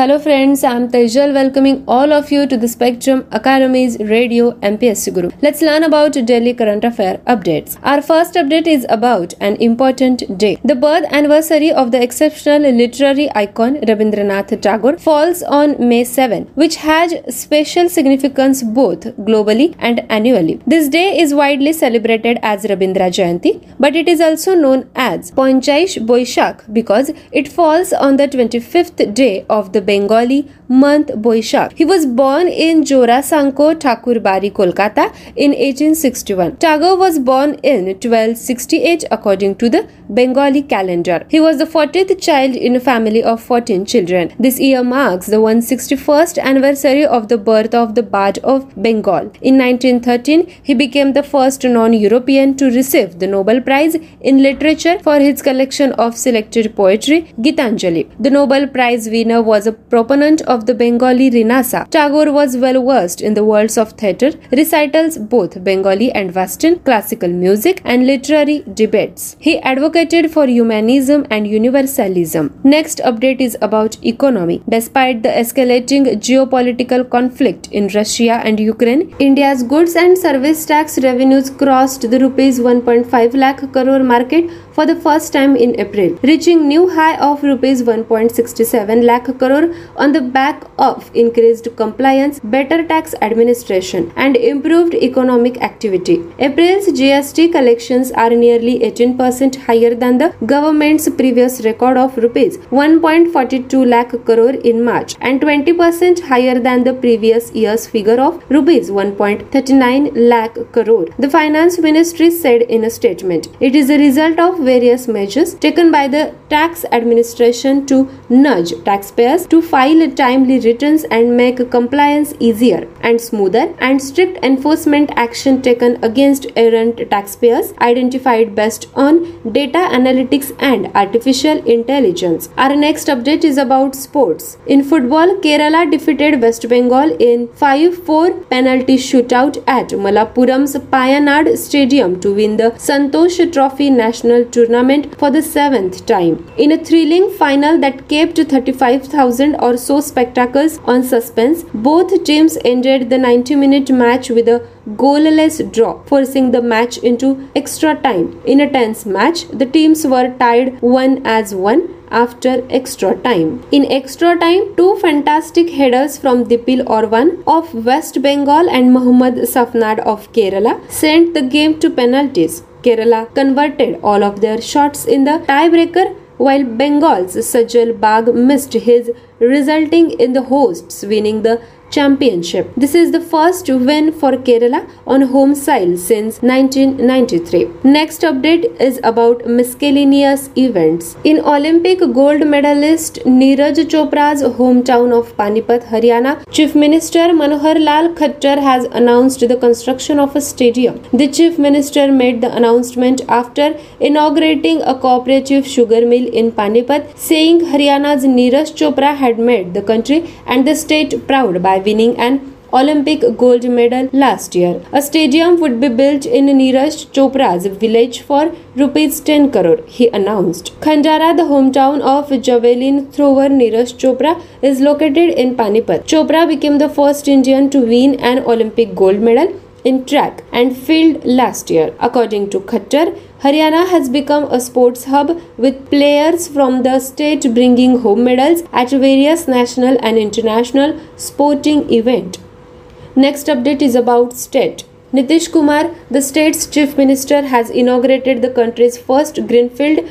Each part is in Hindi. Hello friends, I am Tejal, welcoming all of you to the Spectrum Academies Radio MPSC Group. Let's learn about daily current affair updates. Our first update is about an important day. The birth anniversary of the exceptional literary icon Rabindranath Tagore falls on May 7, which has special significance both globally and annually. This day is widely celebrated as Rabindra Jayanti, but it is also known as Ponchaish Boishakh because it falls on the 25th day of the Bengali month Boishakh. He was born in Jorasanko Thakurbari, Kolkata in 1861. Tagore was born in 1268 according to the Bengali calendar. He was the 40th child in a family of 14 children. This year marks the 161st anniversary of the birth of the Bard of Bengal. In 1913, he became the first non-European to receive the Nobel Prize in Literature for his collection of selected poetry, Gitanjali. The Nobel Prize winner was a proponent of the Bengali Renassa. Tagore was well versed in the worlds of theatre, recitals, both Bengali and Western, classical music and literary debates. He advocated for humanism and universalism. Next update is about economy. Despite the escalating geopolitical conflict in Russia and Ukraine, India's goods and service tax revenues crossed the rupees 1.5 lakh crore market for the first time in April, reaching new high of rupees 1.67 lakh crore on the back of increased compliance, better tax administration, and improved economic activity. April's GST collections are nearly 18% higher than the government's previous record of rupees 1.42 lakh crore in March and 20% higher than the previous year's figure of rupees 1.39 lakh crore. The Finance Ministry said in a statement, "It is a result of various measures taken by the tax administration to nudge taxpayers to file timely returns and make compliance easier and smoother, and strict enforcement action taken against errant taxpayers identified based on data analytics and artificial intelligence." Our next update is about sports. In football, Kerala defeated West Bengal in 5-4 penalty shootout at Malappuram's Payanad Stadium to win the Santosh Trophy national tournament for the 7th time, in a thrilling final that kept 35,000 or so spectators on suspense. Both teams ended the 90-minute match with a goalless draw, forcing the match into extra time. In a tense match, the teams were tied 1-1 after extra time. In extra time, two fantastic headers from Dipil Orwan of West Bengal and Mohammed Safnad of Kerala sent the game to penalties. Kerala converted all of their shots in the tiebreaker, while Bengal's Sajal Bagh missed his, resulting in the hosts winning the championship. This is the first win for Kerala on home soil since 1993. Next update is about miscellaneous events. In Olympic gold medalist Neeraj Chopra's hometown of Panipat, Haryana, Chief Minister Manohar Lal Khattar has announced the construction of a stadium. The Chief Minister made the announcement after inaugurating a cooperative sugar mill in Panipat, saying Haryana's Neeraj Chopra had made the country and the state proud by winning an Olympic gold medal last year. A stadium would be built in Neeraj Chopra's village for rupees 10 crore, he announced. Khandara, the hometown of javelin thrower Neeraj Chopra, is located in Panipat. Chopra became the first Indian to win an Olympic gold medal in track and field last year. According to Khattar, Haryana has become a sports hub, with players from the state bringing home medals at various national and international sporting events. Next update is about state. Nitish Kumar, the state's chief minister, has inaugurated the country's first greenfield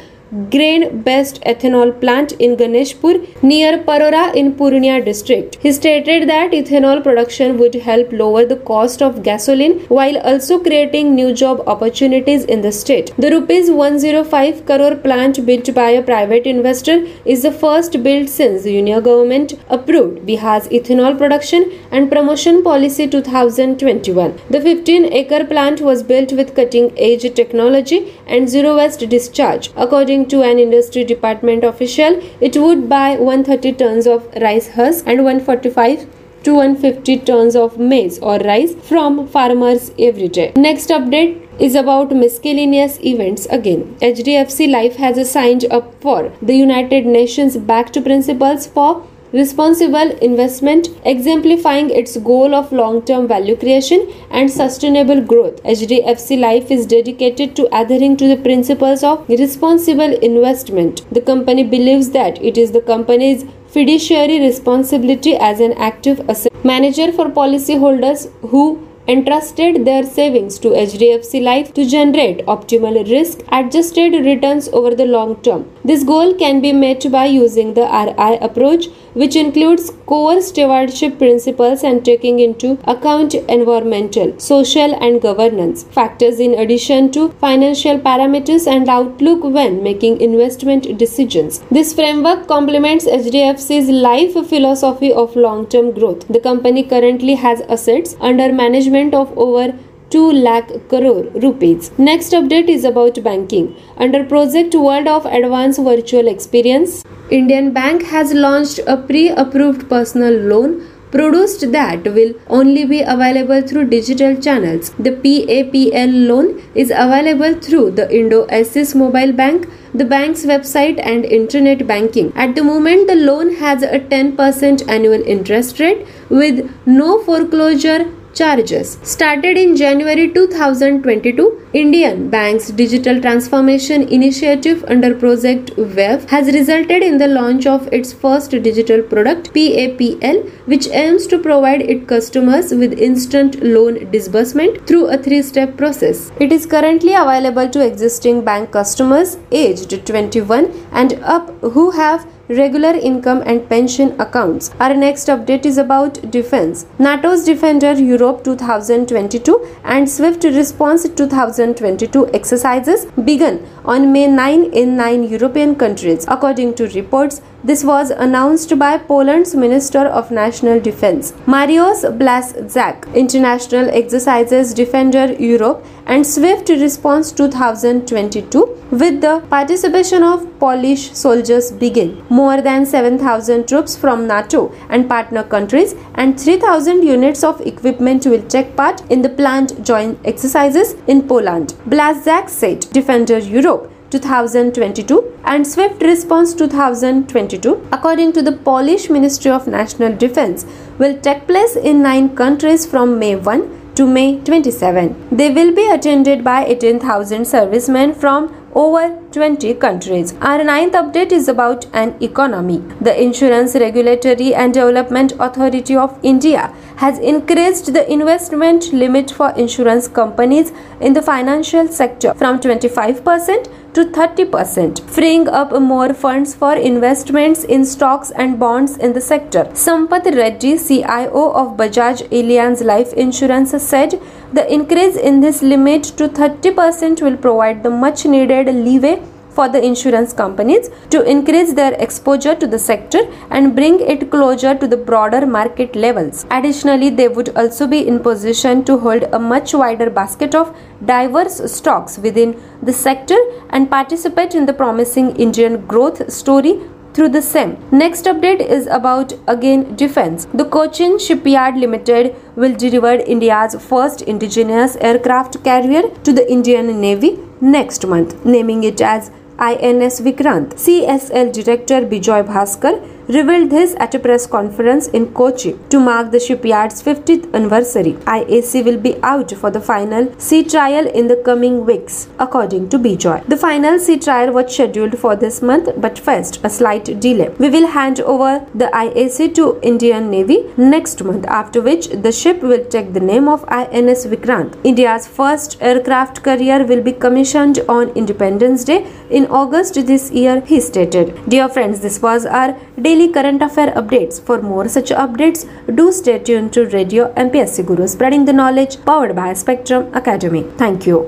grain-based ethanol plant in Ganeshpur near Parora in Purnia district. He stated that ethanol production would help lower the cost of gasoline while also creating new job opportunities in the state. The rupees 105 crore plant built by a private investor is the first built since the union government approved Bihar's ethanol production and promotion policy 2021. The 15-acre plant was built with cutting-edge technology and zero-waste discharge. According to an industry department official, it would buy 130 tons of rice husk and 145 to 150 tons of maize or rice from farmers every day. Next update is about miscellaneous events again. HDFC Life has signed up for the United Nations Backed Principles for responsible investment, exemplifying its goal of long-term value creation and sustainable growth. HDFC Life is dedicated to adhering to the principles of responsible investment. The company believes that it is the company's fiduciary responsibility as an active asset manager for policyholders who entrusted their savings to HDFC Life to generate optimal risk-adjusted returns over the long term. This goal can be met by using the RI approach, which includes core stewardship principles and taking into account environmental, social, and governance factors in addition to financial parameters and outlook when making investment decisions. This framework complements HDFC's life philosophy of long-term growth. The company currently has assets under management of over 2 lakh crore rupees. Next update is about banking. Under Project World of Advanced Virtual Experience, Indian Bank has launched a pre-approved personal loan produced that will only be available through digital channels. The PAPL loan is available through the Indo-Assist Mobile Bank, the bank's website, and internet banking. At the moment, the loan has a 10% annual interest rate with no foreclosure charges. Started in January 2022, Indian Bank's digital transformation initiative under Project WAVE has resulted in the launch of its first digital product, PAPL, which aims to provide its customers with instant loan disbursement through a 3-step process. It is currently available to existing bank customers aged 21 and up who have regular income and pension accounts. Our next update is about defense. NATO's Defender Europe 2022 and Swift Response 2022 exercises began on May 9 in 9 European countries. According to reports, this was announced by Poland's Minister of National Defense, Mariusz Błaszczak. International exercises Defender Europe and Swift Response 2022 with the participation of Polish soldiers begin. More than 7,000 troops from NATO and partner countries and 3,000 units of equipment will take part in the planned joint exercises in Poland. Błaszczak said Defender Europe 2022 and Swift Response 2022, according to the Polish Ministry of National Defense, will take place in 9 countries from May 1 to May 27. They will be attended by 18,000 servicemen from over 20 countries. Our 9th update is about an economy. The Insurance Regulatory and Development Authority of India has increased the investment limit for insurance companies in the financial sector from 25% to 30%, freeing up more funds for investments in stocks and bonds in the sector. Sampath Reddy, CIO of Bajaj Allianz Life Insurance, said the increase in this limit to 30% will provide the much needed leeway for the insurance companies to increase their exposure to the sector and bring it closer to the broader market levels. Additionally, they would also be in position to hold a much wider basket of diverse stocks within the sector and participate in the promising Indian growth story through the same. Next update is about again defense. The Cochin Shipyard Limited will deliver India's first indigenous aircraft carrier to the Indian Navy next month, naming it as INS Vikrant. CSL Director Bijoy Bhaskar revealed this at a press conference in Kochi to mark the shipyard's 50th anniversary. IAC will be out for the final sea trial in the coming weeks, according to Bijoy. The final sea trial was scheduled for this month but faced a slight delay. We will hand over the IAC to Indian Navy next month, after which the ship will take the name of INS Vikrant. India's first aircraft carrier will be commissioned on Independence Day in August this year, he stated. Dear friends, this was our daily current affair updates. For more such updates, do stay tuned to Radio MPSC Guru, spreading the knowledge, powered by Spectrum Academy. Thank you.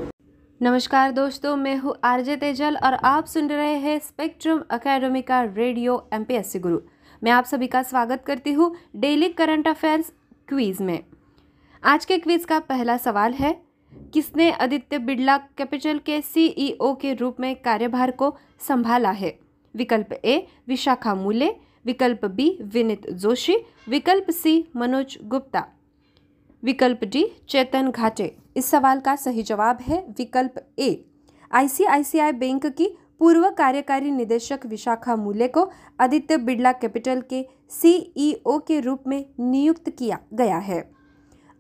नमस्कार दोस्तों, मैं हूँ आरजे तेजल और आप सुन रहे हैं स्पेक्ट्रम अकेडमी का रेडियो MPSC गुरु. मैं आप सभी का स्वागत करती हूँ डेली करंट अफेयर्स क्विज में. आज के क्विज का पहला सवाल है, किसने आदित्य बिड़ला कैपिटल के CEO के रूप में कार्यभार को संभाला है? विकल्प ए विशाखा मूल्य, विकल्प बी विनीत जोशी, विकल्प सी मनोज गुप्ता, विकल्प डी चेतन घाटे. इस सवाल का सही जवाब है विकल्प ए. ICICI बैंक की पूर्व कार्यकारी निदेशक विशाखा मुले को आदित्य बिड़ला कैपिटल के सीईओ के रूप में नियुक्त किया गया है।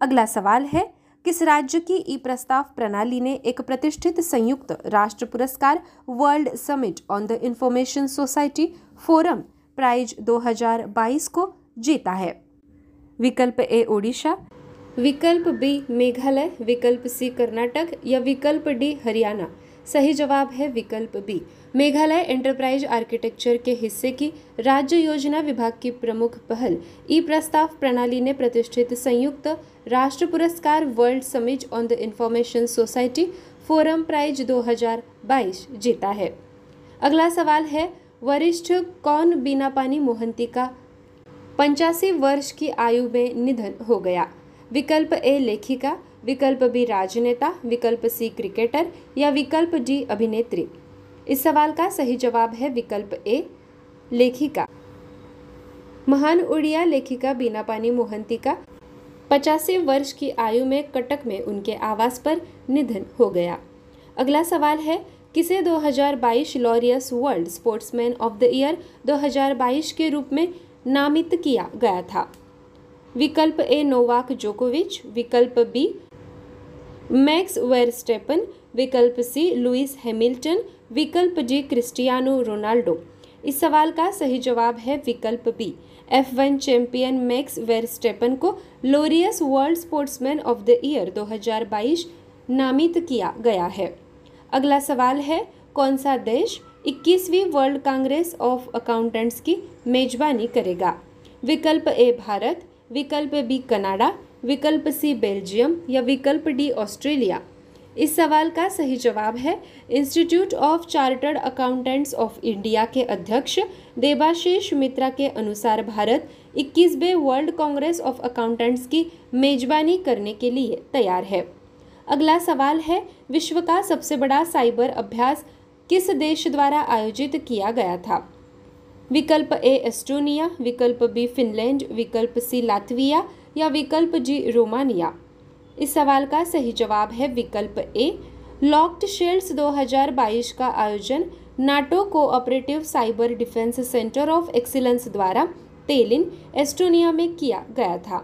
अगला सवाल है, किस राज्य की ई प्रस्ताव प्रणाली ने एक प्रतिष्ठित संयुक्त राष्ट्र पुरस्कार world summit on the information society forum prize 2022 को जीता है? विकल्प ए ओडिशा, विकल्प बी मेघालय, विकल्प सी कर्नाटक या विकल्प डी हरियाणा। सही जवाब है विकल्प बी। मेघालय एंटरप्राइज आर्किटेक्चर के हिस्से की राज्य योजना विभाग की प्रमुख पहल ई प्रस्ताव प्रणाली ने प्रतिष्ठित संयुक्त राष्ट्र पुरस्कार world summit on the information society forum prize 2022 जीता है। अगला सवाल है, वरिष्ठ कौन बीना पानी मोहंती का 85 वर्ष की आयु में निधन हो गया? विकल्प ए लेखिका, विकल्प बी राजनेता, विकल्प सी क्रिकेटर या विकल्प डी अभिनेत्री। इस सवाल का सही जवाब है विकल्प ए लेखिका। महान उड़िया लेखिका बीना पानी मोहंती का 85 वर्ष की आयु में कटक में उनके आवास पर निधन हो गया। अगला सवाल है, किसे 2022 Laureus world sportsman of the year 2022 के रूप में नामित किया गया था? विकल्प ए नोवाक जोकोविच, विकल्प बी मैक्स वेरस्टेपन, विकल्प सी लुइस हैमिल्टन, विकल्प डी क्रिस्टियानो रोनाल्डो। इस सवाल का सही जवाब है विकल्प B. F1 champion Max Verstappen को Laureus world sportsman of the year 2022 नामित किया गया है। अगला सवाल है, कौन सा देश 21वीं वर्ल्ड कांग्रेस ऑफ अकाउंटेंट्स की मेजबानी करेगा? विकल्प ए भारत, विकल्प बी कनाडा, विकल्प सी बेल्जियम या विकल्प डी ऑस्ट्रेलिया। इस सवाल का सही जवाब है institute of chartered accountants of India के अध्यक्ष देबाशीष मित्रा के अनुसार भारत 21वें वर्ल्ड कांग्रेस ऑफ अकाउंटेंट्स की मेजबानी करने के लिए तैयार है। अगला सवाल है, विश्व का सबसे बड़ा साइबर अभ्यास किस देश द्वारा आयोजित किया गया था? विकल्प ए एस्टोनिया, विकल्प बी फिनलैंड, विकल्प सी लातविया या विकल्प जी रोमानिया। इस सवाल का सही जवाब है विकल्प ए। लॉक्ड शेल्स 2022 का आयोजन NATO cooperative cyber defence centre of excellence द्वारा तेलिन एस्टोनिया में किया गया था।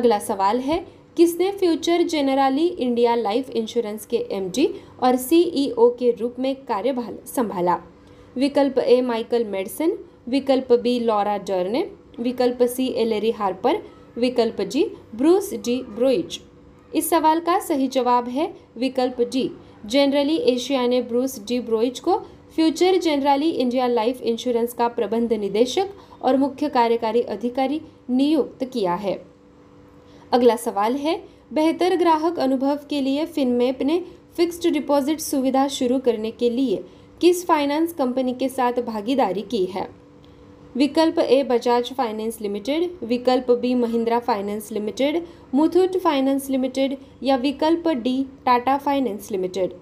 अगला सवाल है, किसने future Generali India life insurance के MD और CEO के रूप में कार्यभार संभाला? विकल्प ए माइकल मेडसन, विकल्प बी लॉरा डर्ने, विकल्प सी एलेरी हार्पर, विकल्प जी ब्रूस डी ब्रोइज। इस सवाल का सही जवाब है विकल्प डी। जनरली एशिया ने ब्रूस डी ब्रोइज को future Generali India life insurance का प्रबंध निदेशक और मुख्य कार्यकारी अधिकारी नियुक्त किया है। अगला सवाल है, बेहतर ग्राहक अनुभव के लिए फिनमैप ने फिक्स्ड डिपॉजिट सुविधा शुरू करने के लिए किस फाइनेंस कंपनी के साथ भागीदारी की है? विकल्प ए बजाज फाइनेंस लिमिटेड, विकल्प B Mahindra finance limited, Muthoot finance limited या विकल्प डी टाटा फाइनेंस लिमिटेड।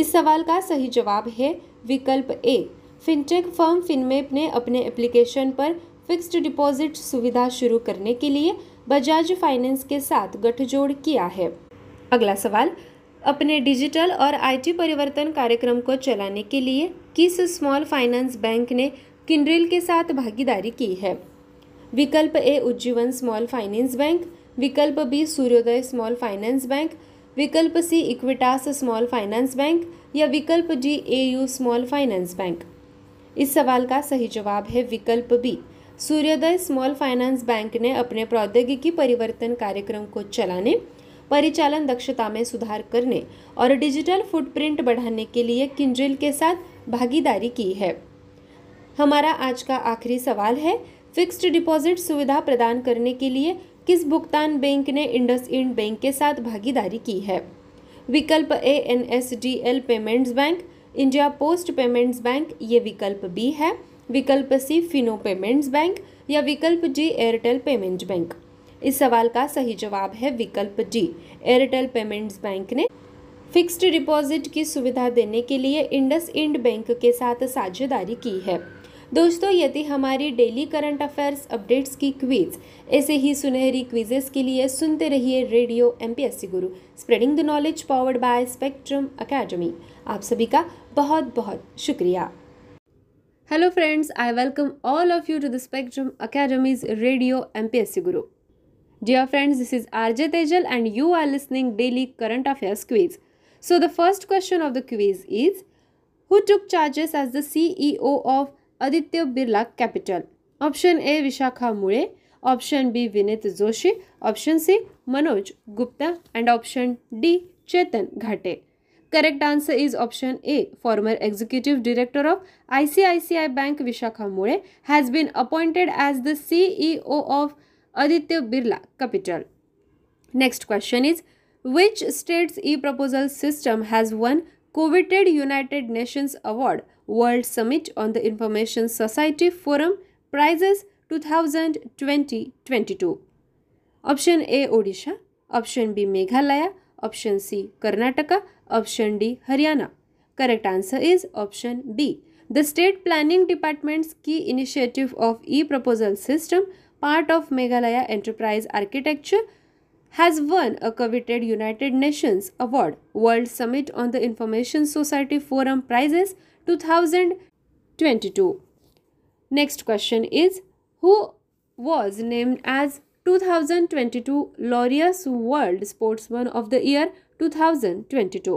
इस सवाल का सही जवाब है विकल्प ए। फिनटेक फर्म फिनमैप ने अपने एप्लीकेशन पर फिक्स्ड डिपॉजिट सुविधा शुरू करने के लिए बजाज फाइनेंस के साथ गठजोड़ किया है। अगला सवाल, अपने डिजिटल और IT परिवर्तन कार्यक्रम को चलाने के लिए किस स्मॉल फाइनेंस बैंक ने किंड्रिल के साथ भागीदारी की है? विकल्प A Ujjivan small finance bank, विकल्प B Suryoday small finance bank, विकल्प C Equitas small finance bank या विकल्प G AU small finance bank. इस सवाल का सही जवाब है विकल्प B. Suryoday small finance bank ने अपने प्रौद्योगिकी परिवर्तन कार्यक्रम को चलाने, परिचालन दक्षता में सुधार करने और डिजिटल फुटप्रिंट बढ़ाने के लिए किंड्रिल के साथ भागीदारी की है। हमारा आज का आखिरी सवाल है, फिक्स्ड डिपॉजिट सुविधा प्रदान करने के लिए किस भुगतान बैंक ने इंडसइंड बैंक के साथ भागीदारी की है? विकल्प A NSDL payments bank, India post payments bank ये विकल्प बी है, विकल्प सी फिनो पेमेंट्स बैंक या विकल्प जी एयरटेल पेमेंट्स बैंक। इस सवाल का सही जवाब है विकल्प डी। एयरटेल पेमेंट्स बैंक ने फिक्स्ड डिपॉजिट की सुविधा देने के लिए इंडसइंड बैंक के साथ साझेदारी की है। दोस्तों, यदि हमारी डेली करंट अफेयर्स अपडेट्स की क्विज, ऐसे ही सुनहरी क्विजेस के लिए सुनते रहिए Radio MPSC Guru, spreading the knowledge powered by spectrum Academy. आप सभी का बहुत बहुत शुक्रिया। Hello friends, I welcome all of you to the Spectrum Academy's Radio MPSC Guru. Dear friends, this is RJ Tejal and you are listening Daily Current Affairs Quiz. So the first question of the quiz is, who took charges as the CEO of Aditya Birla Capital? Option A, Vishakha Mule. Option B, Vinit Joshi. Option C, Manoj Gupta. And option D, Chetan Ghate. Correct answer is option A. Former Executive Director of ICICI Bank Vishakha Mule has been appointed as the CEO of of Aditya Birla Capital. Next question is, which state's e-proposal system has won coveted United Nations Award World Summit on the Information Society Forum Prizes 2020-22? Option A. Odisha, option B. Meghalaya, option C. Karnataka, option D. Haryana. Correct answer is option B. The State Planning Department's key initiative of e-proposal system, part of Meghalaya Enterprise Architecture, has won a coveted United Nations Award World Summit on the Information Society Forum Prizes 2022. Next question is, who was named as 2022 Laureus World Sportsman of the Year 2022?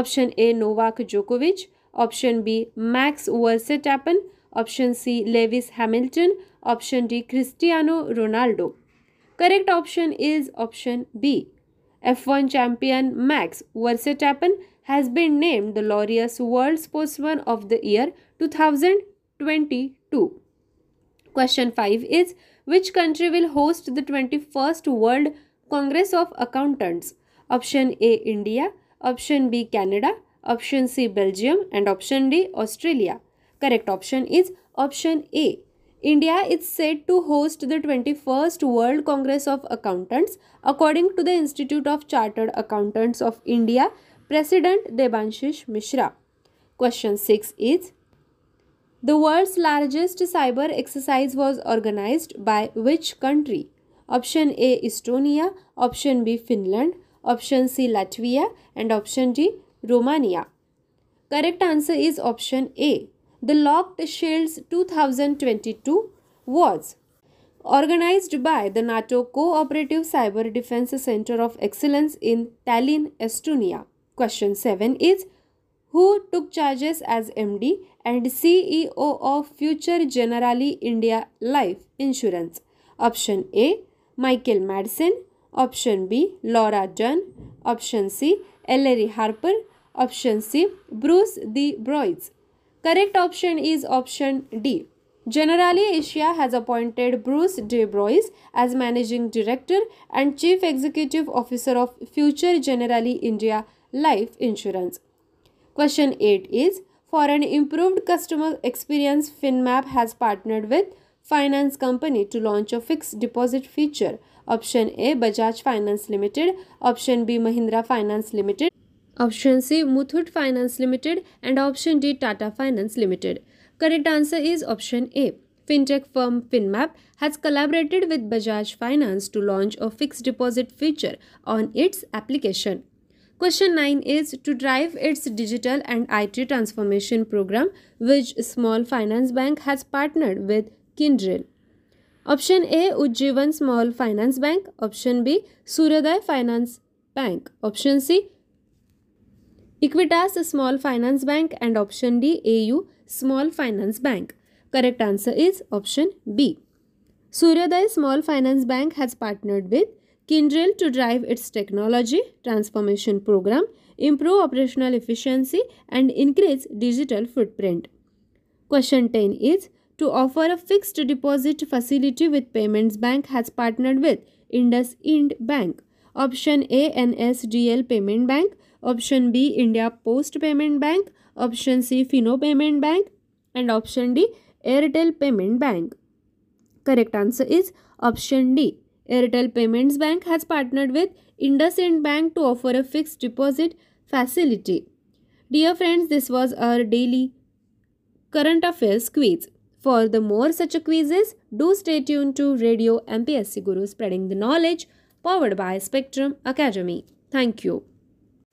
Option A. Novak Djokovic, option B. Max Verstappen, option C. Lewis Hamilton, option D. Cristiano Ronaldo. Correct option is option B. F1 champion Max Verstappen has been named the Laureus World Sportsman of the Year 2022. Question 5 is, which country will host the 21st World Congress of Accountants? Option A. India, option B. Canada, option C. Belgium and option D. Australia. Correct option is option A. India is said to host the 21st World Congress of Accountants. According to the Institute of Chartered Accountants of India, President Debanshish Mishra. Question 6 is, the world's largest cyber exercise was organized by which country? Option A. Estonia, option B. Finland, option C. Latvia and option D. Romania. Correct answer is option A. The Locked Shields 2022 was organized by the NATO Cooperative Cyber Defense Center of Excellence in Tallinn, Estonia. Question 7 is, who took charges as MD and CEO of Future Generali India Life Insurance? Option A. Michael Madsen, option B. Laura Dunn, option C. Ellery Harper, option C. Bruce de Broize. Correct option is option D. Generali Asia has appointed Bruce de Broize as Managing Director and Chief Executive Officer of Future Generali India Life Insurance. Question 8 is, for an improved customer experience, FinMap has partnered with finance company to launch a fixed deposit feature. Option A. Bajaj Finance Limited, option B. Mahindra Finance Limited, option C. Muthoot Finance Limited and option D. Tata Finance Limited. Correct answer is option A. Fintech firm FinMap has collaborated with Bajaj Finance to launch a fixed deposit feature on its application. Question 9 is, to drive its digital and IT transformation program, which small finance bank has partnered with Kindryl? Option A. Ujjivan Small Finance Bank, option B. Suryoday Finance Bank, option C. Equitas Small Finance Bank and option D. AU Small Finance Bank. Correct answer is option B. Suryoday Small Finance Bank has partnered with Kindryl to drive its technology transformation program, improve operational efficiency and increase digital footprint. Question 10 is, to offer a fixed deposit facility with Payments Bank has partnered with IndusInd Bank. Option A. NSDL Payment Bank, option B. India Post Payment Bank, option C. Fino Payment Bank and option D. Airtel Payment Bank. Correct answer is option D. Airtel Payments Bank has partnered with IndusInd Bank to offer a fixed deposit facility. Dear friends, this was our daily current affairs quiz. For the more such quizzes, do stay tuned to Radio MPSC Guru, spreading the knowledge, powered by Spectrum Academy. Thank you.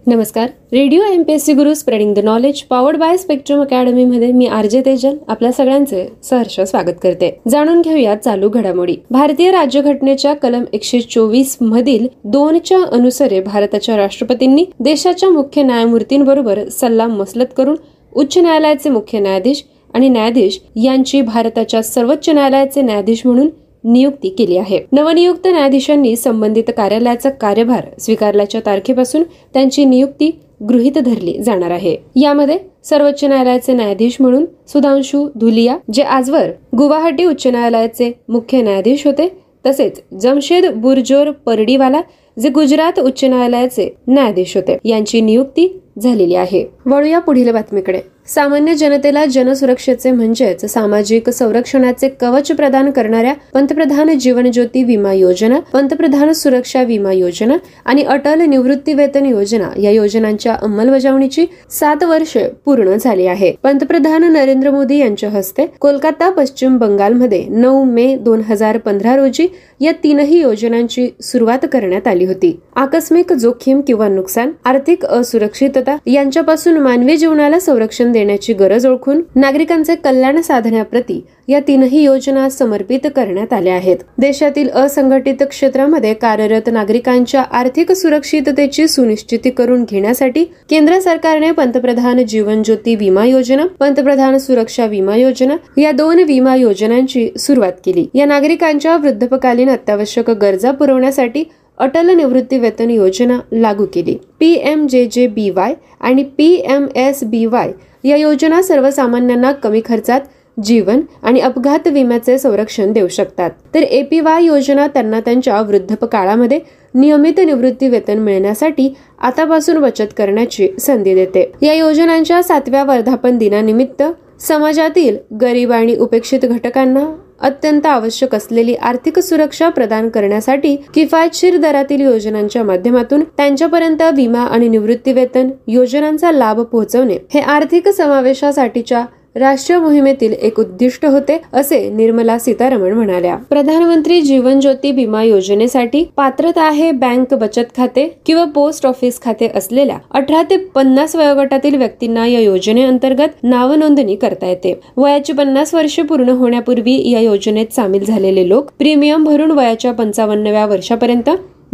नमस्कार. Radio MPSC Guru spreading the knowledge powered by Spectrum Academy मध्ये मी आरजे तेजल आपल्या सगळ्यांचे सहर्ष स्वागत करते. जाणून घेऊया चालू घडामोडी. भारतीय राज्यघटनेच्या कलम 124 मधील 2च्या अनुसारे भारताच्या राष्ट्रपतींनी देशाच्या मुख्य न्यायमूर्तींबरोबर सल्ला मसलत करून उच्च न्यायालयाचे मुख्य न्यायाधीश आणि न्यायाधीश यांची भारताच्या सर्वोच्च न्यायालयाचे न्यायाधीश म्हणून नियुक्ती केली आहे. नवनियुक्त न्यायाधीशांनी संबंधित कार्यालयाचा कार्यभार स्वीकारल्याच्या तारखेपासून त्यांची नियुक्ती गृहीत धरली जाणार आहे. यामध्ये सर्वोच्च न्यायालयाचे न्यायाधीश म्हणून सुधांशू धुलिया, जे आजवर गुवाहाटी उच्च न्यायालयाचे मुख्य न्यायाधीश होते, तसेच जमशेद बुरजोर परडीवाला, जे गुजरात उच्च न्यायालयाचे न्यायाधीश होते, यांची नियुक्ती झालेली आहे. वळूया पुढील बातमीकडे. सामान्य जनतेला जनसुरक्षेचे म्हणजेच सामाजिक संरक्षणाचे कवच प्रदान करणाऱ्या पंतप्रधान जीवन ज्योती विमा योजना, पंतप्रधान सुरक्षा विमा योजना आणि अटल निवृत्ती वेतन योजना या योजनांच्या अंमलबजावणीची 7 वर्ष पूर्ण झाली आहे. पंतप्रधान नरेंद्र मोदी यांच्या हस्ते कोलकाता पश्चिम बंगालमध्ये 9 मे 2015 रोजी या 3ही योजनांची सुरुवात करण्यात आली होती. आकस्मिक जोखीम किंवा नुकसान, आर्थिक असुरक्षितता यांच्यापासून मानवी जीवनाला संरक्षण देण्याची गरज ओळखून नागरिकांचे कल्याण साधण्याप्रती या 3ही योजना समर्पित करण्यात आल्या आहेत. देशातील असंघटित क्षेत्रामध्ये कार्यरत नागरिकांच्या आर्थिक सुरक्षिततेची सुनिश्चिती करून घेण्यासाठी केंद्र सरकारने पंतप्रधान जीवन ज्योती विमा योजना, पंतप्रधान सुरक्षा विमा योजना या 2 विमा योजनांची सुरुवात केली. या नागरिकांच्या वृद्धपकालीन अत्यावश्यक गरजा पुरवण्यासाठी अटल निवृत्ती वेतन योजना लागू केली. PMJJBY आणि PMSBY या योजना सर्वसामान्यांना कमी खर्चात जीवन आणि अपघात विम्याचे संरक्षण देऊ शकतात, तर APY योजना त्यांना त्यांच्या वृद्धपकाळामध्ये नियमित निवृत्ती वेतन मिळण्यासाठी आतापासून बचत करण्याची संधी देते. या योजनांच्या 7व्या वर्धापन दिनानिमित्त समाजातील गरीब आणि उपेक्षित घटकांना अत्यंत आवश्यक असलेली आर्थिक सुरक्षा प्रदान करण्यासाठी किफायतशीर दरातील योजनांच्या माध्यमातून त्यांच्यापर्यंत विमा आणि निवृत्तीवेतन योजनांचा लाभ पोहोचवणे हे आर्थिक समावेशासाठीच्या राष्ट्रीय मोहिमेतील एक उद्दिष्ट होते, असे निर्मला सीतारामन म्हणाल्या. प्रधानमंत्री जीवन ज्योती विमा योजनेसाठी पात्रता आहे बँक बचत खाते किंवा पोस्ट ऑफिस खाते असलेल्या 18 ते 50 वयोगटातील व्यक्तींना या योजनेअंतर्गत नाव नोंदणी करता येते. वयाची 50 वर्षे पूर्ण होण्यापूर्वी या योजनेत सामील झालेले लोक प्रीमियम भरून वयाच्या 55व्या वर्षापर्यंत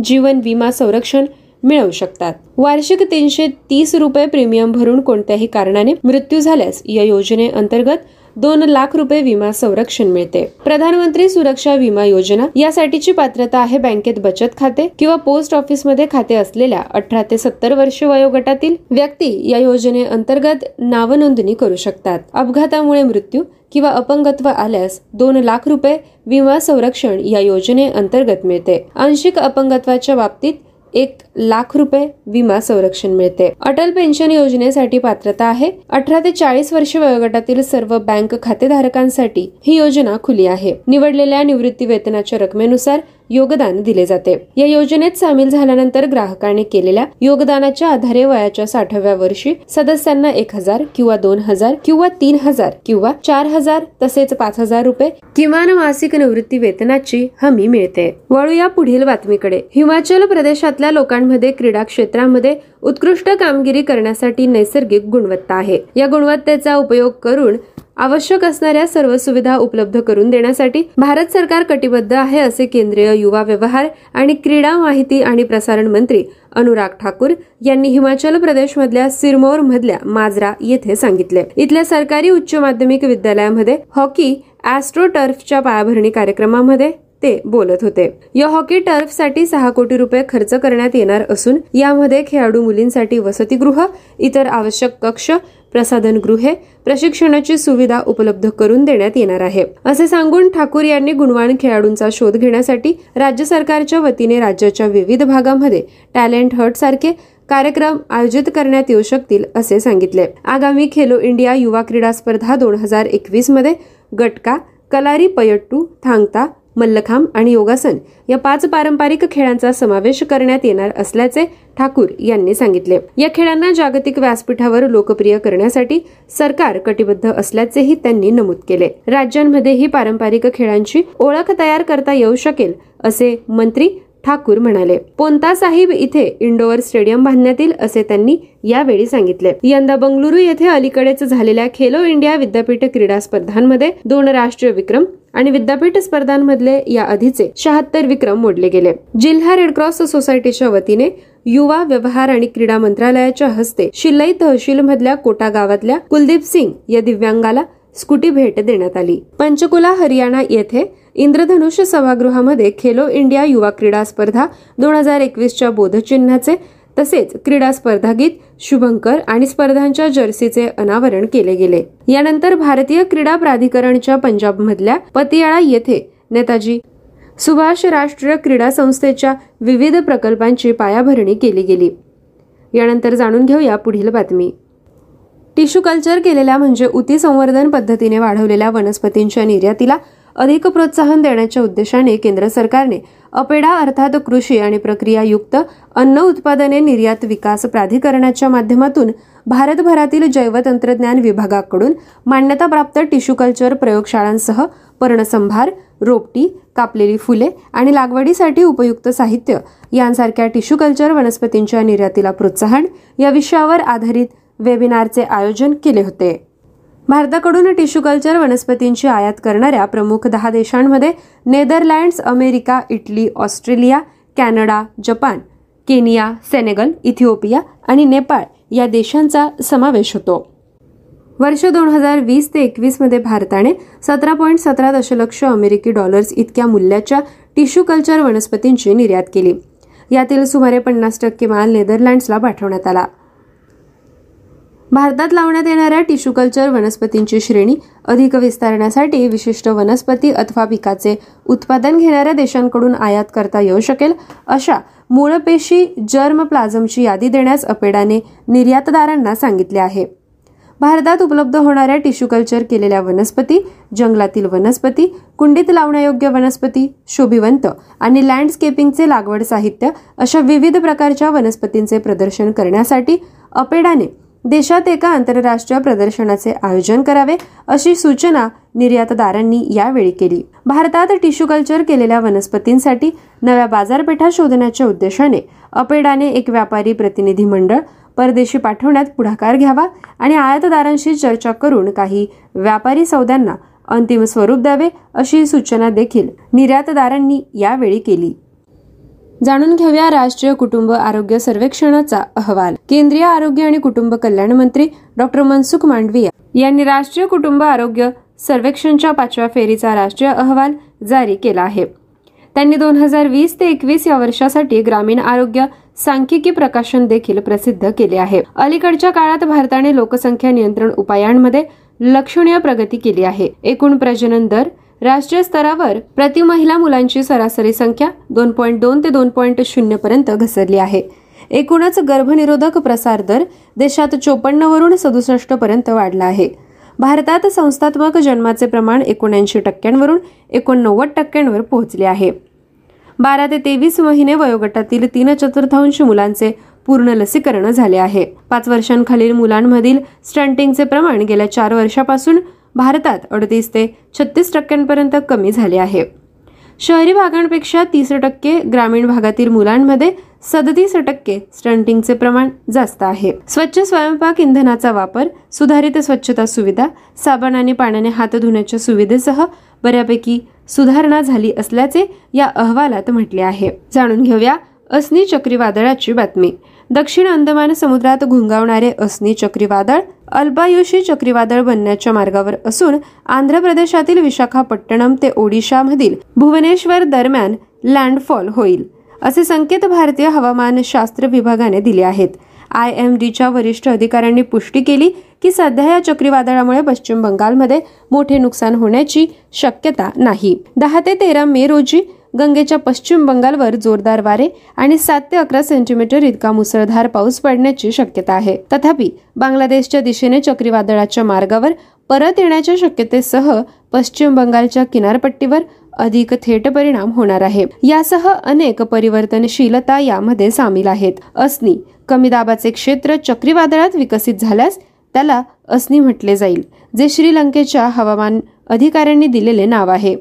जीवन विमा संरक्षण मिळवू शकतात. वार्षिक 330 रुपये प्रीमियम भरून कोणत्याही कारणाने मृत्यू झाल्यास या योजनेअंतर्गत 2 लाख रुपये विमा संरक्षण मिळते. प्रधानमंत्री सुरक्षा विमा योजना यासाठीची पात्रता आहे बँकेत बचत खाते किंवा पोस्ट ऑफिसमध्ये खाते असलेल्या 18 ते 70 वर्ष वयोगटातील व्यक्ती या योजनेअंतर्गत नाव नोंदणी करू शकतात. अपघातामुळे मृत्यू किंवा अपंगत्व आल्यास 2 लाख रुपये विमा संरक्षण या योजनेअंतर्गत मिळते. आंशिक अपंगत्वाच्या बाबतीत 1 लाख रुपये विमा संरक्षण मिळते. अटल पेन्शन योजनेसाठी पात्रता आहे 18 ते 40 वर्ष वयोगटातील सर्व बँक खातेधारकांसाठी ही योजना खुली आहे. निवडलेल्या निवृत्ती वेतनाच्या रकमेनुसार योगदान दिले जाते. या योजनेत सामील झाल्यानंतर ग्राहकाने केलेल्या योगदानाच्या आधारे वयाच्या 60व्या वर्षी सदस्यांना 1,000 किंवा 2,000 किंवा 3,000 किंवा 4,000 तसेच 5,000 रुपये किमान मासिक निवृत्ती वेतनाची हमी मिळते. वळूया पुढील बातमीकडे. हिमाचल प्रदेशातल्या लोकांमध्ये क्रीडा क्षेत्रामध्ये उत्कृष्ट कामगिरी करण्यासाठी नैसर्गिक गुणवत्ता आहे. या गुणवत्तेचा उपयोग करून आवश्यक असणाऱ्या सर्व सुविधा उपलब्ध करून देण्यासाठी भारत सरकार कटिबद्ध आहे, असे केंद्रीय युवा व्यवहार आणि क्रीडा माहिती आणि प्रसारण मंत्री अनुराग ठाकूर यांनी हिमाचल प्रदेशमधल्या सिरमौर मधल्या माजरा येथे सांगितले. इथल्या सरकारी उच्च माध्यमिक विद्यालयामध्ये हॉकी ॲस्ट्रो टर्फच्या पायाभरणी कार्यक्रमामध्ये ते बोलत होते. या हॉकी टर्फसाठी 6 कोटी रुपये खर्च करण्यात येणार असून यामध्ये खेळाडू मुलींसाठी वसतिगृह, इतर आवश्यक कक्ष, प्रसाधन गृहे, प्रशिक्षणाची सुविधा उपलब्ध करून देण्यात येणार आहे, असे सांगून ठाकूर यांनी गुणवान खेळाडूंचा शोध घेण्यासाठी राज्य सरकारच्या वतीने राज्याच्या विविध भागांमध्ये टॅलेंट हट सारखे कार्यक्रम आयोजित करण्यात येऊ शकतील, असे सांगितले. आगामी खेलो इंडिया युवा क्रीडा स्पर्धा 2021 मध्ये गटका, कलारी पयट्टू, थांगता, मल्लखांब आणि योगासन या 5 पारंपरिक खेळांचा समावेश करण्यात येणार असल्याचे ठाकूर यांनी सांगितले. या खेळांना जागतिक व्यासपीठावर लोकप्रिय करण्यासाठी सरकार कटिबद्ध असल्याचेही त्यांनी नमूद केले. राज्यांमध्ये ही पारंपरिक खेळांची ओळख तयार करता येऊ शकेल, असे मंत्री ठाकूर म्हणाले. पोंता साहिब इथे इंडोअर स्टेडियम बांधण्यात येईल असे त्यांनी यावेळी सांगितले. यंदा बंगळुरू येथे अलीकडेच झालेल्या खेलो इंडिया विद्यापीठ क्रीडा स्पर्धांमध्ये 2 राष्ट्रीय विक्रम आणि विद्यापीठ स्पर्धांमधले या आधीचे 76 विक्रम मोडले गेले. जिल्हा रेडक्रॉस सोसायटीच्या वतीने युवा व्यवहार आणि क्रीडा मंत्रालयाच्या हस्ते शिल्लई तहसील मधल्या कोटा गावातल्या कुलदीप सिंग या दिव्यांगाला स्कूटी भेट देण्यात आली. पंचकुला हरियाणा येथे इंद्रधनुष्य सभागृहामध्ये खेलो इंडिया युवा क्रीडा स्पर्धा 2021च्या बोधचिन्हाचे तसेच क्रीडा स्पर्धा गीत, शुभंकर आणि स्पर्धांच्या जर्सीचे अनावरण केले गेले. यानंतर भारतीय क्रीडा प्राधिकरणच्या पंजाबमधल्या पतियाळा येथे नेताजी सुभाष राष्ट्रीय क्रीडा संस्थेच्या विविध प्रकल्पांची पायाभरणी केली गेली. यानंतर जाणून घेऊया पुढील बातमी. टिश्यू कल्चर केलेल्या म्हणजे उती संवर्धन पद्धतीने वाढवलेल्या वनस्पतींच्या निर्यातीला अधिक प्रोत्साहन देण्याच्या उद्देशाने केंद्र सरकारने अपेडा अर्थात कृषी आणि प्रक्रियायुक्त अन्न उत्पादने निर्यात विकास प्राधिकरणाच्या माध्यमातून भारतभरातील जैवतंत्रज्ञान विभागाकडून मान्यताप्राप्त टिश्यू कल्चर प्रयोगशाळांसह पर्णसंभार, रोपटी, कापलेली फुले आणि लागवडीसाठी उपयुक्त साहित्य यांसारख्या टिश्यू कल्चर वनस्पतींच्या निर्यातीला प्रोत्साहन या विषयावर आधारित वेबिनारचे आयोजन केले होते. भारताकडून टिश्यू कल्चर वनस्पतींची आयात करणाऱ्या प्रमुख 10 देशांमध्ये Netherlands, America, Italy, Australia, Canada, Japan, Kenya, Senegal, Ethiopia आणि नेपाळ या देशांचा समावेश होतो. वर्ष 2020 ते 2021 मध्ये भारताने 17.17 दशलक्ष अमेरिकी डॉलर्स इतक्या मूल्याच्या टिश्यू कल्चर वनस्पतींची निर्यात केली. यातील सुमारे 50% माल नेदरलँड्सला पाठवण्यात आला. भारतात लावण्यात येणाऱ्या टिश्यू कल्चर वनस्पतींची श्रेणी अधिक विस्तारण्यासाठी विशिष्ट वनस्पती अथवा पिकाचे उत्पादन घेणाऱ्या देशांकडून आयात करता येऊ शकेल अशा मूळपेशी जर्म प्लाझमची यादी देण्यास अपेडाने निर्यातदारांना सांगितले आहे. भारतात उपलब्ध होणाऱ्या टिश्यू कल्चर केलेल्या वनस्पती, जंगलातील वनस्पती, कुंडीत लावण्यायोग्य वनस्पती, शोभिवंत आणि लँडस्केपिंगचे लागवड साहित्य अशा विविध प्रकारच्या वनस्पतींचे प्रदर्शन करण्यासाठी अपेडाने देशात एका आंतरराष्ट्रीय प्रदर्शनाचे आयोजन करावे अशी सूचना निर्यातदारांनी यावेळी केली. भारतात टिश्यू कल्चर केलेल्या वनस्पतींसाठी नव्या बाजारपेठा शोधण्याच्या उद्देशाने अपेडाने एक व्यापारी प्रतिनिधी मंडळ परदेशी पाठवण्यात पुढाकार घ्यावा आणि आयातदारांशी चर्चा करून काही व्यापारी सौद्यांना अंतिम स्वरूप द्यावे अशी सूचना देखील निर्यातदारांनी यावेळी केली. जाणून घेऊया राष्ट्रीय कुटुंब आरोग्य सर्वेक्षणाचा अहवाल. केंद्रीय आरोग्य आणि कुटुंब कल्याण मंत्री डॉक्टर मनसुख मांडविया यांनी राष्ट्रीय कुटुंब आरोग्य सर्वेक्षणच्या 5व्या फेरीचा राष्ट्रीय अहवाल जारी केला आहे. त्यांनी 2020 ते 2021 या वर्षासाठी ग्रामीण आरोग्य सांख्यिकी प्रकाशन देखील प्रसिद्ध केले आहे. अलीकडच्या काळात भारताने लोकसंख्या नियंत्रण उपायांमध्ये लक्षणीय प्रगती केली आहे. एकूण प्रजनन दर राष्ट्रीय स्तरावर प्रति महिला मुलांची सरासरी संख्या 2.2 ते 2.0 पर्यंत घसरली आहे. एकूणच गर्भनिरोधक प्रसार दर देशात 54 वरून 67 पर्यंत वाढला आहे. भारतात संस्थात्मक जन्माचे प्रमाण 79% वरून 89% पोहोचले आहे. 12 ते 23 महिने वयोगटातील 3/4 मुलांचे पूर्ण लसीकरण झाले आहे. 5 वर्षांखालील मुलांमधील स्टंटिंगचे प्रमाण गेल्या 4 वर्षापासून भारतात 38 ते 36% कमी झाले आहे. शहरी भागांपेक्षा 30%, ग्रामीण भागातील मुलांमध्ये 37% स्टंटिंगचे प्रमाण जास्त आहे. स्वच्छ स्वयंपाक, इंधनाचा वापर, सुधारित स्वच्छता सुविधा, साबण आणि पाण्याने हात धुण्याच्या सुविधेसह बऱ्यापैकी सुधारणा झाली असल्याचे या अहवालात म्हटले आहे. जाणून घेऊया अस्नी चक्रीवादळाची बातमी. दक्षिण अंदमान समुद्रात घुंगावणारे अस्नी चक्रीवादळ अल्पायुषी चक्रीवादळ बनण्याच्या मार्गावर असून आंध्र प्रदेशातील विशाखापट्टणम ते ओडिशामधील भुवनेश्वर दरम्यान लँडफॉल होईल असे संकेत भारतीय हवामानशास्त्र विभागाने दिले आहेत. IMDच्या वरिष्ठ अधिकाऱ्यांनी पुष्टी केली की सध्या या चक्रीवादळामुळे पश्चिम बंगालमध्ये मोठे नुकसान होण्याची शक्यता नाही. 10 ते 13 मे रोजी गंगेच्या पश्चिम बंगालवर जोरदार वारे आणि 7 ते 11 सेंटीमीटर इतका मुसळधार पाऊस पडण्याची शक्यता आहे. तथापि बांगलादेशच्या दिशेने चक्रीवादळाच्या मार्गावर परत येण्याच्या शक्यतेसह पश्चिम बंगालच्या किनारपट्टीवर अधिक थेट परिणाम होणार आहे. यासह अनेक परिवर्तनशीलता यामध्ये सामील आहेत. अस्नी कमी दाबाचे क्षेत्र चक्रीवादळात विकसित झाल्यास त्याला अस्नी म्हटले जाईल, जे श्रीलंकेच्या हवामान अधिकाऱ्यांनी दिलेले नाव आहे.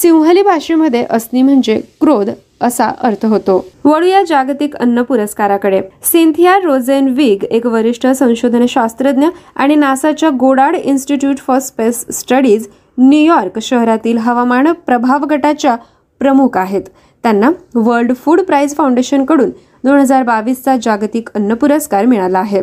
सिंहली भाषेमध्ये अस्नी म्हणजे क्रोध असा अर्थ होतो. वळूया जागतिक अन्न पुरस्काराकडे. सिंथिया रोजेन विग एक वरिष्ठ संशोधन शास्त्रज्ञ आणि नासाच्या Goddard institute for space studies New York शहरातील हवामान प्रभाव गटाच्या प्रमुख आहेत. त्यांना वर्ल्ड फूड प्राइज फाउंडेशनकडून 2022 जागतिक अन्न पुरस्कार मिळाला आहे.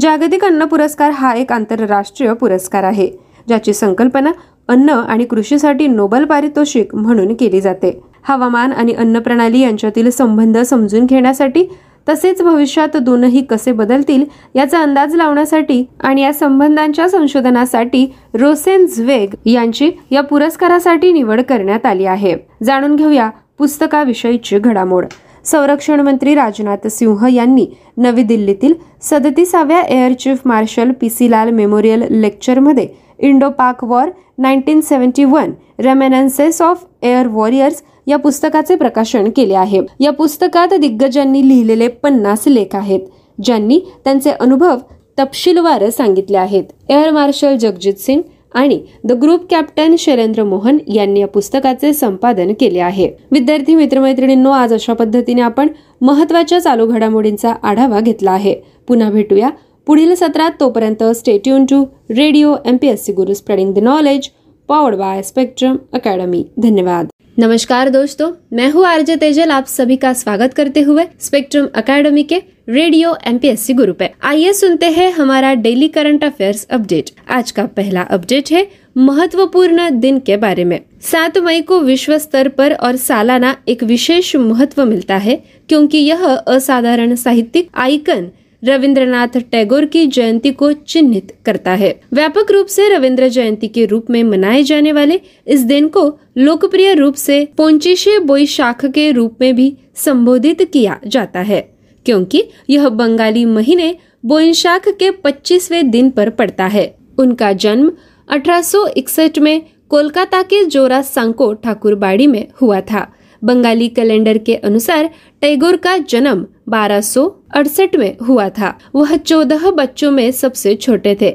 जागतिक अन्न पुरस्कार हा एक आंतरराष्ट्रीय पुरस्कार आहे ज्याची संकल्पना अन्न आणि कृषीसाठी नोबेल पारितोषिक म्हणून केली जाते. हवामान आणि अन्न प्रणाली यांच्यातील संबंध समजून घेण्यासाठी तसेच भविष्यात दोनही कसे बदलतील याचा अंदाज लावण्यासाठी आणि या संबंधांच्या संशोधनासाठी रोसेन्झवेग यांची या पुरस्कारासाठी निवड करण्यात आली आहे. जाणून घेऊया पुस्तकाविषयीची घडामोड. संरक्षण मंत्री राजनाथ सिंह यांनी नवी दिल्लीतील 37व्या air chief marshal P C. Lal memorial लेक्चरमध्ये Indo Pak war 1971 reminiscences of air warriors या पुस्तकाचे प्रकाशन केले आहे. या पुस्तकात दिग्गजांनी लिहिलेले 50 लेख आहेत ज्यांनी त्यांचे अनुभव तपशीलवार सांगितले आहेत. एअर मार्शल जगजित सिंग आणि the group captain Shailendra Mohan यांनी या पुस्तकाचे संपादन केले आहे. विद्यार्थी मित्रमैत्रिणींनो, आज अशा पद्धतीने आपण महत्त्वाच्या चालू घडामोडींचा आढावा घेतला आहे. पुन्हा भेटूया पुढील सत्रात. तोपर्यंत stay tune to radio MPSC Guru, spreading the knowledge, powered by spectrum academy. धन्यवाद. नमस्कार दोस्तों, मैं हूँ आरजे तेजल, आप सभी का स्वागत करते हुए स्पेक्ट्रम अकेडमी के रेडियो MPSC गुरु पे. आइए सुनते हैं हमारा डेली करंट अफेयर्स अपडेट. आज का पहला अपडेट है महत्वपूर्ण दिन के बारे में. 7 मई को विश्व स्तर पर और सालाना एक विशेष महत्व मिलता है क्योंकि यह असाधारण साहित्यिक आइकन रविंद्रनाथ टैगोर की जयंती को चिन्हित करता है. व्यापक रूप से रविंद्र जयंती के रूप में मनाए जाने वाले इस दिन को लोकप्रिय रूप से पोंचिशे बोईशाख के रूप में भी संबोधित किया जाता है क्योंकि यह बंगाली महीने बोईशाख के 25वें दिन पर पड़ता है. उनका जन्म 1861 में कोलकाता के जोरा सांको ठाकुरबाड़ी में हुआ था. बंगाली कैलेंडर के अनुसार टैगोर का जन्म 1268 में हुआ था. वह 14 बच्चों में सबसे छोटे थे.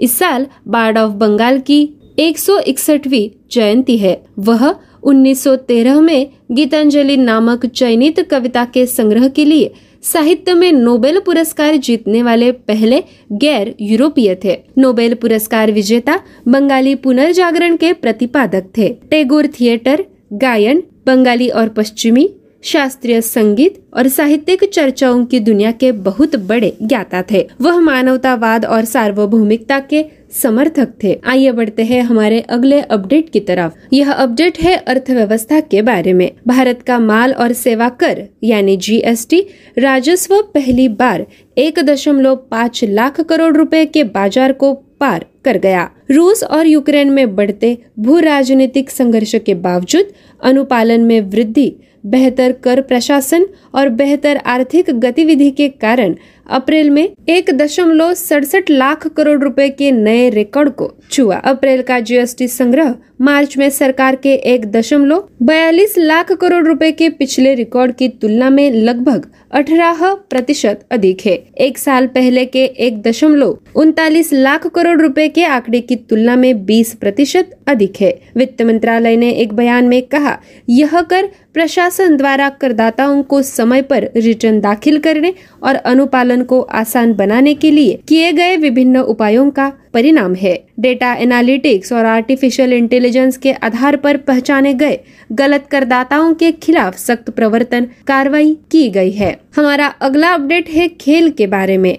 इस साल बार्ड ऑफ बंगाल की 161वीं जयंती है. वह 1913 में गीतांजलि नामक चयनित कविता के संग्रह के लिए साहित्य में नोबेल पुरस्कार जीतने वाले पहले गैर यूरोपीय थे. नोबेल पुरस्कार विजेता बंगाली पुनर्जागरण के प्रतिपादक थे. टैगोर थिएटर, गायन, बंगाली और पश्चिमी शास्त्रीय संगीत और साहित्यिक चर्चाओं की दुनिया के बहुत बड़े ज्ञाता थे. वह मानवतावाद और सार्वभौमिकता के समर्थक थे. आइए बढ़ते हैं हमारे अगले अपडेट की तरफ. यह अपडेट है अर्थव्यवस्था के बारे में. भारत का माल और सेवा कर यानी GST राजस्व पहली बार 1.5 लाख करोड़ रुपए के बाजार को पार कर गया. रूस और यूक्रेन में बढ़ते भू राजनीतिक संघर्ष के बावजूद अनुपालन में वृद्धि, बेहतर कर प्रशासन और बेहतर आर्थिक गतिविधि के कारण अप्रैल में 1.67 लाख करोड़ रुपए के नए रिकॉर्ड को छुआ. अप्रैल का GST संग्रह मार्च में सरकार के 1.42 लाख करोड़ रुपए के पिछले रिकॉर्ड की तुलना में लगभग 18% अधिक है. एक साल पहले के 1.39 लाख करोड़ रुपए के आंकड़े की तुलना में 20% अधिक है. वित्त मंत्रालय ने एक बयान में कहा, यह कर प्रशासन द्वारा करदाताओं को समय पर रिटर्न दाखिल करने और अनुपालन को आसान बनाने के लिए किए गए विभिन्न उपायों का परिणाम है. डेटा एनालिटिक्स और आर्टिफिशियल इंटेलिजेंस के आधार पर पहचाने गए गलत करदाताओं के खिलाफ सख्त प्रवर्तन कार्रवाई की गई है. हमारा अगला अपडेट है खेल के बारे में.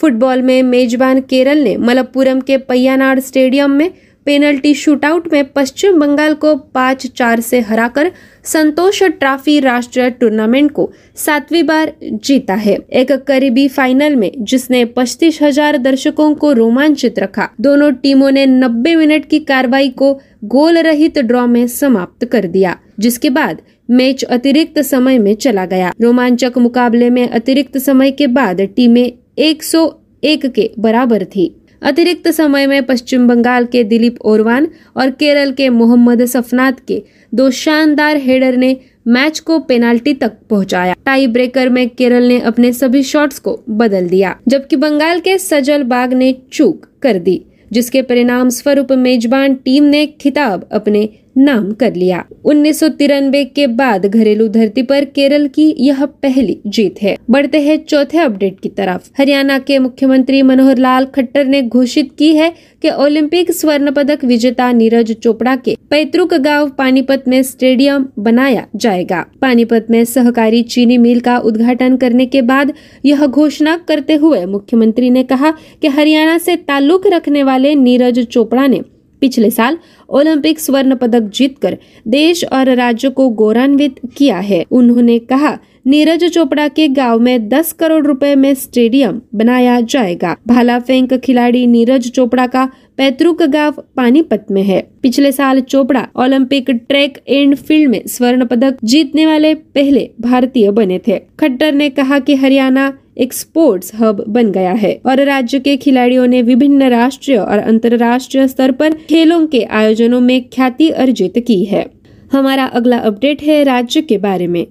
फुटबॉल में मेजबान केरल ने मलप्पुरम के पय्यानाड स्टेडियम में पेनल्टी शूटआउट में पश्चिम बंगाल को 5-4 से हराकर संतोष ट्रॉफी राष्ट्रीय टूर्नामेंट को 7वीं बार जीता है. एक करीबी फाइनल में जिसने 35,000 दर्शकों को रोमांचित रखा. दोनों टीमों ने 90 मिनट की कार्रवाई को गोल रहित ड्रॉ में समाप्त कर दिया, जिसके बाद मैच अतिरिक्त समय में चला गया. रोमांचक मुकाबले में अतिरिक्त समय के बाद टीमें 101 के बराबर थी. अतिरिक्त समय में पश्चिम बंगाल के दिलीप ओरवान और केरल के मोहम्मद सफनाद के 2 शानदार हेडर ने मैच को पेनाल्टी तक पहुंचाया. टाई ब्रेकर में केरल ने अपने सभी शॉट्स को बदल दिया, जबकि बंगाल के सजल बाग ने चूक कर दी, जिसके परिणाम स्वरूप मेजबान टीम ने खिताब अपने नाम कर लिया। 1993 के बाद घरेलू धरती पर केरल की यह पहली जीत है। बढ़ते हैं चौथे अपडेट की तरफ। हरियाणा के मुख्यमंत्री मनोहर लाल खट्टर ने घोषित की है कि ओलंपिक स्वर्ण पदक विजेता नीरज चोपड़ा के पैतृक गांव पानीपत में स्टेडियम बनाया जाएगा। पानीपत में सहकारी चीनी मिल का उद्घाटन करने के बाद यह घोषणा करते हुए मुख्यमंत्री ने कहा कि हरियाणा से ताल्लुक रखने वाले नीरज चोपड़ा ने पिछले साल ओलंपिक स्वर्ण पदक जीतकर देश और राज्य को गौरवान्वित किया है। उन्होंने कहा, नीरज चोपड़ा के गांव में 10 करोड़ रुपए में स्टेडियम बनाया जाएगा। भाला फेंक खिलाड़ी नीरज चोपड़ा का पैतृक गांव पानीपत में है। पिछले साल Chopra Olympic track and field में स्वर्ण पदक जीतने वाले पहले भारतीय बने थे। खट्टर ने कहा कि हरियाणा एक स्पोर्ट्स हब बन गया है और राज्य के खिलाड़ियों ने विभिन्न राष्ट्रीय और अंतर्राष्ट्रीय स्तर पर खेलों के आयोजनों में ख्याति अर्जित की है। हमारा अगला अपडेट है राज्य के बारे में।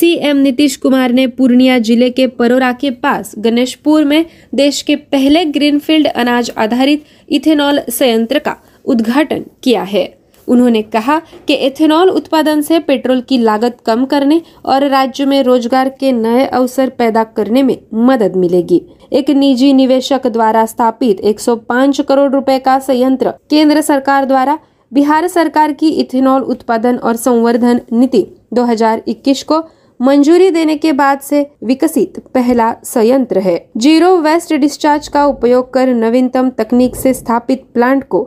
सीएम नीतीश कुमार ने पूर्णिया जिले के परोरा के पास गणेशपुर में देश के पहले ग्रीनफील्ड अनाज आधारित इथेनॉल संयंत्र का उद्घाटन किया है। उन्होंने कहा कि एथेनॉल उत्पादन से पेट्रोल की लागत कम करने और राज्य में रोजगार के नए अवसर पैदा करने में मदद मिलेगी। एक निजी निवेशक द्वारा स्थापित 105 करोड़ रुपए का संयंत्र केंद्र सरकार द्वारा बिहार सरकार की इथेनॉल उत्पादन और संवर्धन नीति 2021 को मंजूरी देने के बाद से विकसित पहला संयंत्र है। जीरो वेस्ट डिस्चार्ज का उपयोग कर नवीनतम तकनीक से स्थापित प्लांट को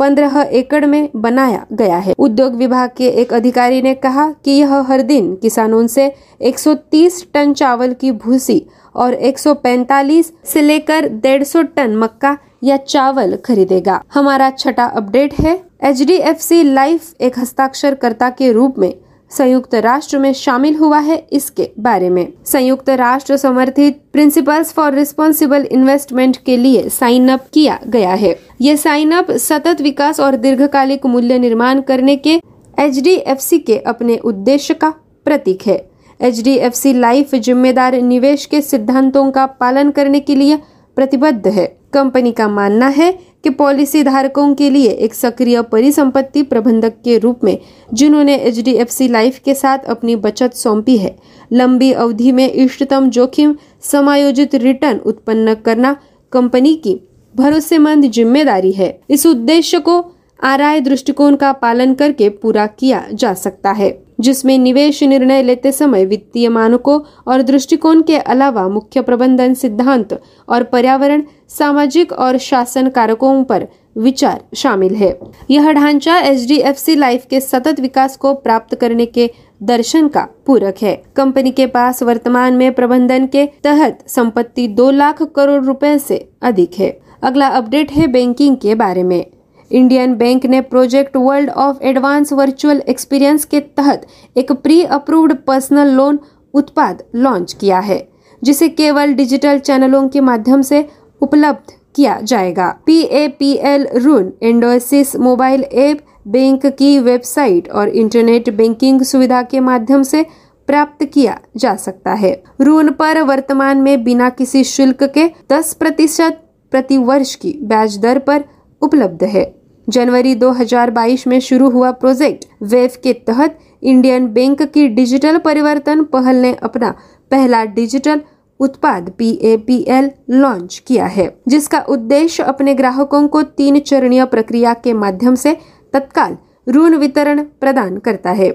15 एकड़ में बनाया गया है। उद्योग विभाग के एक अधिकारी ने कहा कि यह हर दिन किसानों से 130 टन चावल की भूसी और 145 से लेकर 150 टन मक्का या चावल खरीदेगा। हमारा छठा अपडेट है HDFC लाइफ एक हस्ताक्षरकर्ता के रूप में संयुक्त राष्ट्र में शामिल हुआ है। इसके बारे में संयुक्त राष्ट्र समर्थित प्रिंसिपल्स फॉर रिस्पॉन्सिबल इन्वेस्टमेंट के लिए साइन अप किया गया है। ये साइन अप सतत विकास और दीर्घकालिक मूल्य निर्माण करने के HDFC के अपने उद्देश्य का प्रतीक है। HDFC लाइफ जिम्मेदार निवेश के सिद्धांतों का पालन करने के लिए प्रतिबद्ध है। कंपनी का मानना है कि पॉलिसी धारकों के लिए एक सक्रिय परिसंपत्ति प्रबंधक के रूप में, जिन्होंने HDFC लाइफ के साथ अपनी बचत सौंपी है, लंबी अवधि में इष्टतम जोखिम समायोजित रिटर्न उत्पन्न करना कंपनी की भरोसेमंद जिम्मेदारी है। इस उद्देश्य को आरआई दृष्टिकोण का पालन करके पूरा किया जा सकता है, जिसमें निवेश निर्णय लेते समय वित्तीय मानकों और दृष्टिकोण के अलावा मुख्य प्रबंधन सिद्धांत और पर्यावरण, सामाजिक और शासन कारकों पर विचार शामिल है। यह ढांचा HDFC लाइफ के सतत विकास को प्राप्त करने के दर्शन का पूरक है। कंपनी के पास वर्तमान में प्रबंधन के तहत संपत्ति 2 लाख करोड़ रुपए से अधिक है। अगला अपडेट है बैंकिंग के बारे में। इंडियन बैंक ने project world of advance virtual experience के तहत एक प्री अप्रूव्ड पर्सनल लोन उत्पाद लॉन्च किया है, जिसे केवल डिजिटल चैनलों के माध्यम से उपलब्ध किया जाएगा। PAPL ऋण एंडोसिस मोबाइल ऐप, बैंक की वेबसाइट और इंटरनेट बैंकिंग सुविधा के माध्यम से प्राप्त किया जा सकता है। ऋण पर वर्तमान में बिना किसी शुल्क के 10% प्रतिवर्ष की ब्याज दर पर उपलब्ध है। जनवरी 2022 में शुरू हुआ प्रोजेक्ट वेव के तहत इंडियन बैंक की डिजिटल परिवर्तन पहल ने अपना पहला डिजिटल उत्पाद PAPL लॉन्च किया है, जिसका उद्देश्य अपने ग्राहकों को 3 चरणीय प्रक्रिया के माध्यम से तत्काल ऋण वितरण प्रदान करता है।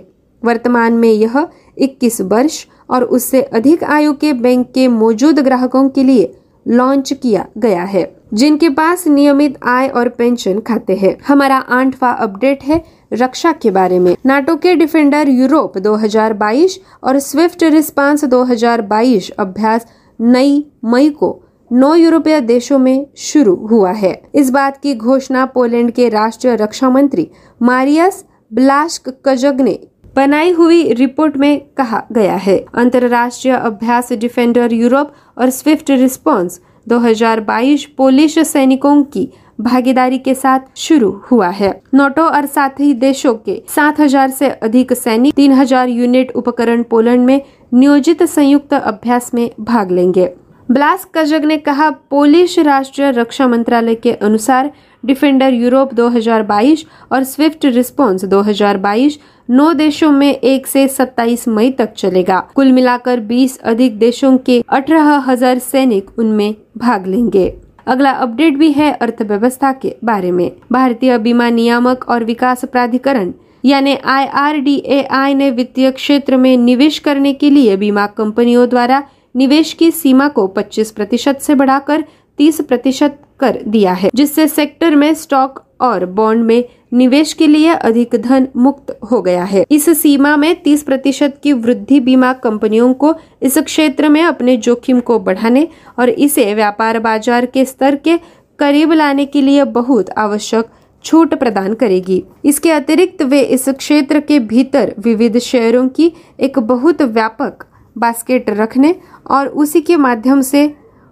वर्तमान में यह 21 वर्ष और उससे अधिक आयु के बैंक के मौजूद ग्राहकों के लिए लॉन्च किया गया है, जिनके पास नियमित आय और पेंशन खाते हैं। हमारा 8वां अपडेट है रक्षा के बारे में। नाटो के डिफेंडर यूरोप 2022 और स्विफ्ट रिस्पांस 2022 अभ्यास 9 मई को 9 यूरोपीय देशों में शुरू हुआ है। इस बात की घोषणा पोलैंड के राष्ट्रीय रक्षा मंत्री मारियस ब्लाश्क कजग ने बनाई हुई रिपोर्ट में कहा गया है। अंतर्राष्ट्रीय अभ्यास डिफेंडर यूरोप और स्विफ्ट रिस्पांस 2022 पोलिश सैनिकों की भागीदारी के साथ शुरू हुआ है। नाटो और साथी देशों के 7000 से अधिक सैनिक 3000 यूनिट उपकरण पोलैंड में नियोजित संयुक्त अभ्यास में भाग लेंगे। ब्लास कजक ने कहा, पोलिश राष्ट्रीय रक्षा मंत्रालय के अनुसार डिफेंडर यूरोप 2022 और स्विफ्ट रिस्पॉन्स 2022 9 देशों में 1 से 27 मई तक चलेगा। कुल मिलाकर 20 अधिक देशों के 18,000 सैनिक उनमें भाग लेंगे। अगला अपडेट भी है अर्थव्यवस्था के बारे में। भारतीय बीमा नियामक और विकास प्राधिकरण यानी IRDAI ने वित्तीय क्षेत्र में निवेश करने के लिए बीमा कंपनियों द्वारा निवेश की सीमा को 25% से बढ़ाकर 30% कर दिया है, जिससे सेक्टर में स्टॉक और बॉन्ड में निवेश के लिए अधिक धन मुक्त हो गया है। इस सीमा में 30% की वृद्धि बीमा कंपनियों को इस क्षेत्र में अपने जोखिम को बढ़ाने और इसे व्यापार बाजार के स्तर के करीब लाने के लिए बहुत आवश्यक छूट प्रदान करेगी। इसके अतिरिक्त वे इस क्षेत्र के भीतर विविध शेयरों की एक बहुत व्यापक बास्केट रखने और उसी के माध्यम से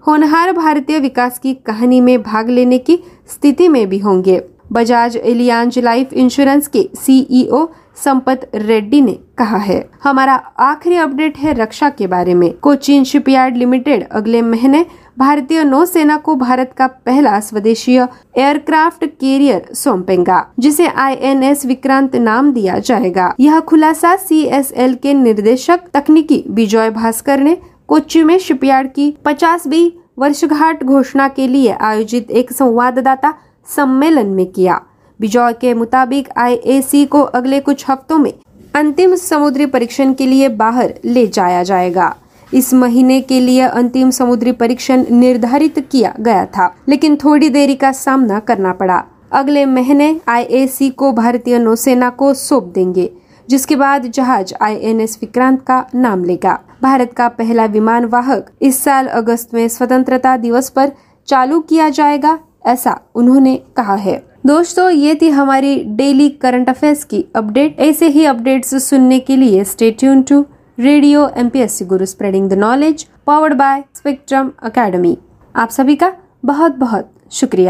होनहार भारतीय विकास की कहानी में भाग लेने की स्थिति में भी होंगे। बजाज एलियांज लाइफ इंश्योरेंस के CEO संपत रेड्डी ने कहा है। हमारा आखिरी अपडेट है रक्षा के बारे में। कोचीन शिपयार्ड लिमिटेड अगले महीने भारतीय नौसेना को भारत का पहला स्वदेशी एयरक्राफ्ट कैरियर सौंपेगा, जिसे INS विक्रांत नाम दिया जाएगा। यह खुलासा CSL के निर्देशक तकनीकी विजय भास्कर ने कोच्चि में शिपयार्ड की 50वीं वर्षगांठ घोषणा के लिए आयोजित एक संवाददाता सम्मेलन में किया। बिजॉय के मुताबिक IAC को अगले कुछ हफ्तों में अंतिम समुद्री परीक्षण के लिए बाहर ले जाया जाएगा। इस महीने के लिए अंतिम समुद्री परीक्षण निर्धारित किया गया था, लेकिन थोड़ी देरी का सामना करना पड़ा। अगले महीने IAC को भारतीय नौसेना को सौंप देंगे, जिसके बाद जहाज INS विक्रांत का नाम लेगा। भारत का पहला विमान वाहक इस साल अगस्त में स्वतंत्रता दिवस पर चालू किया जाएगा, ऐसा उन्होंने कहा है। दोस्तों, ये थी हमारी डेली करंट अफेयर्स की अपडेट। ऐसे ही अपडेट्स सुनने के लिए stay tune to radio MPSC Guru, spreading the knowledge, powered by spectrum academy. आप सभी का बहुत बहुत शुक्रिया।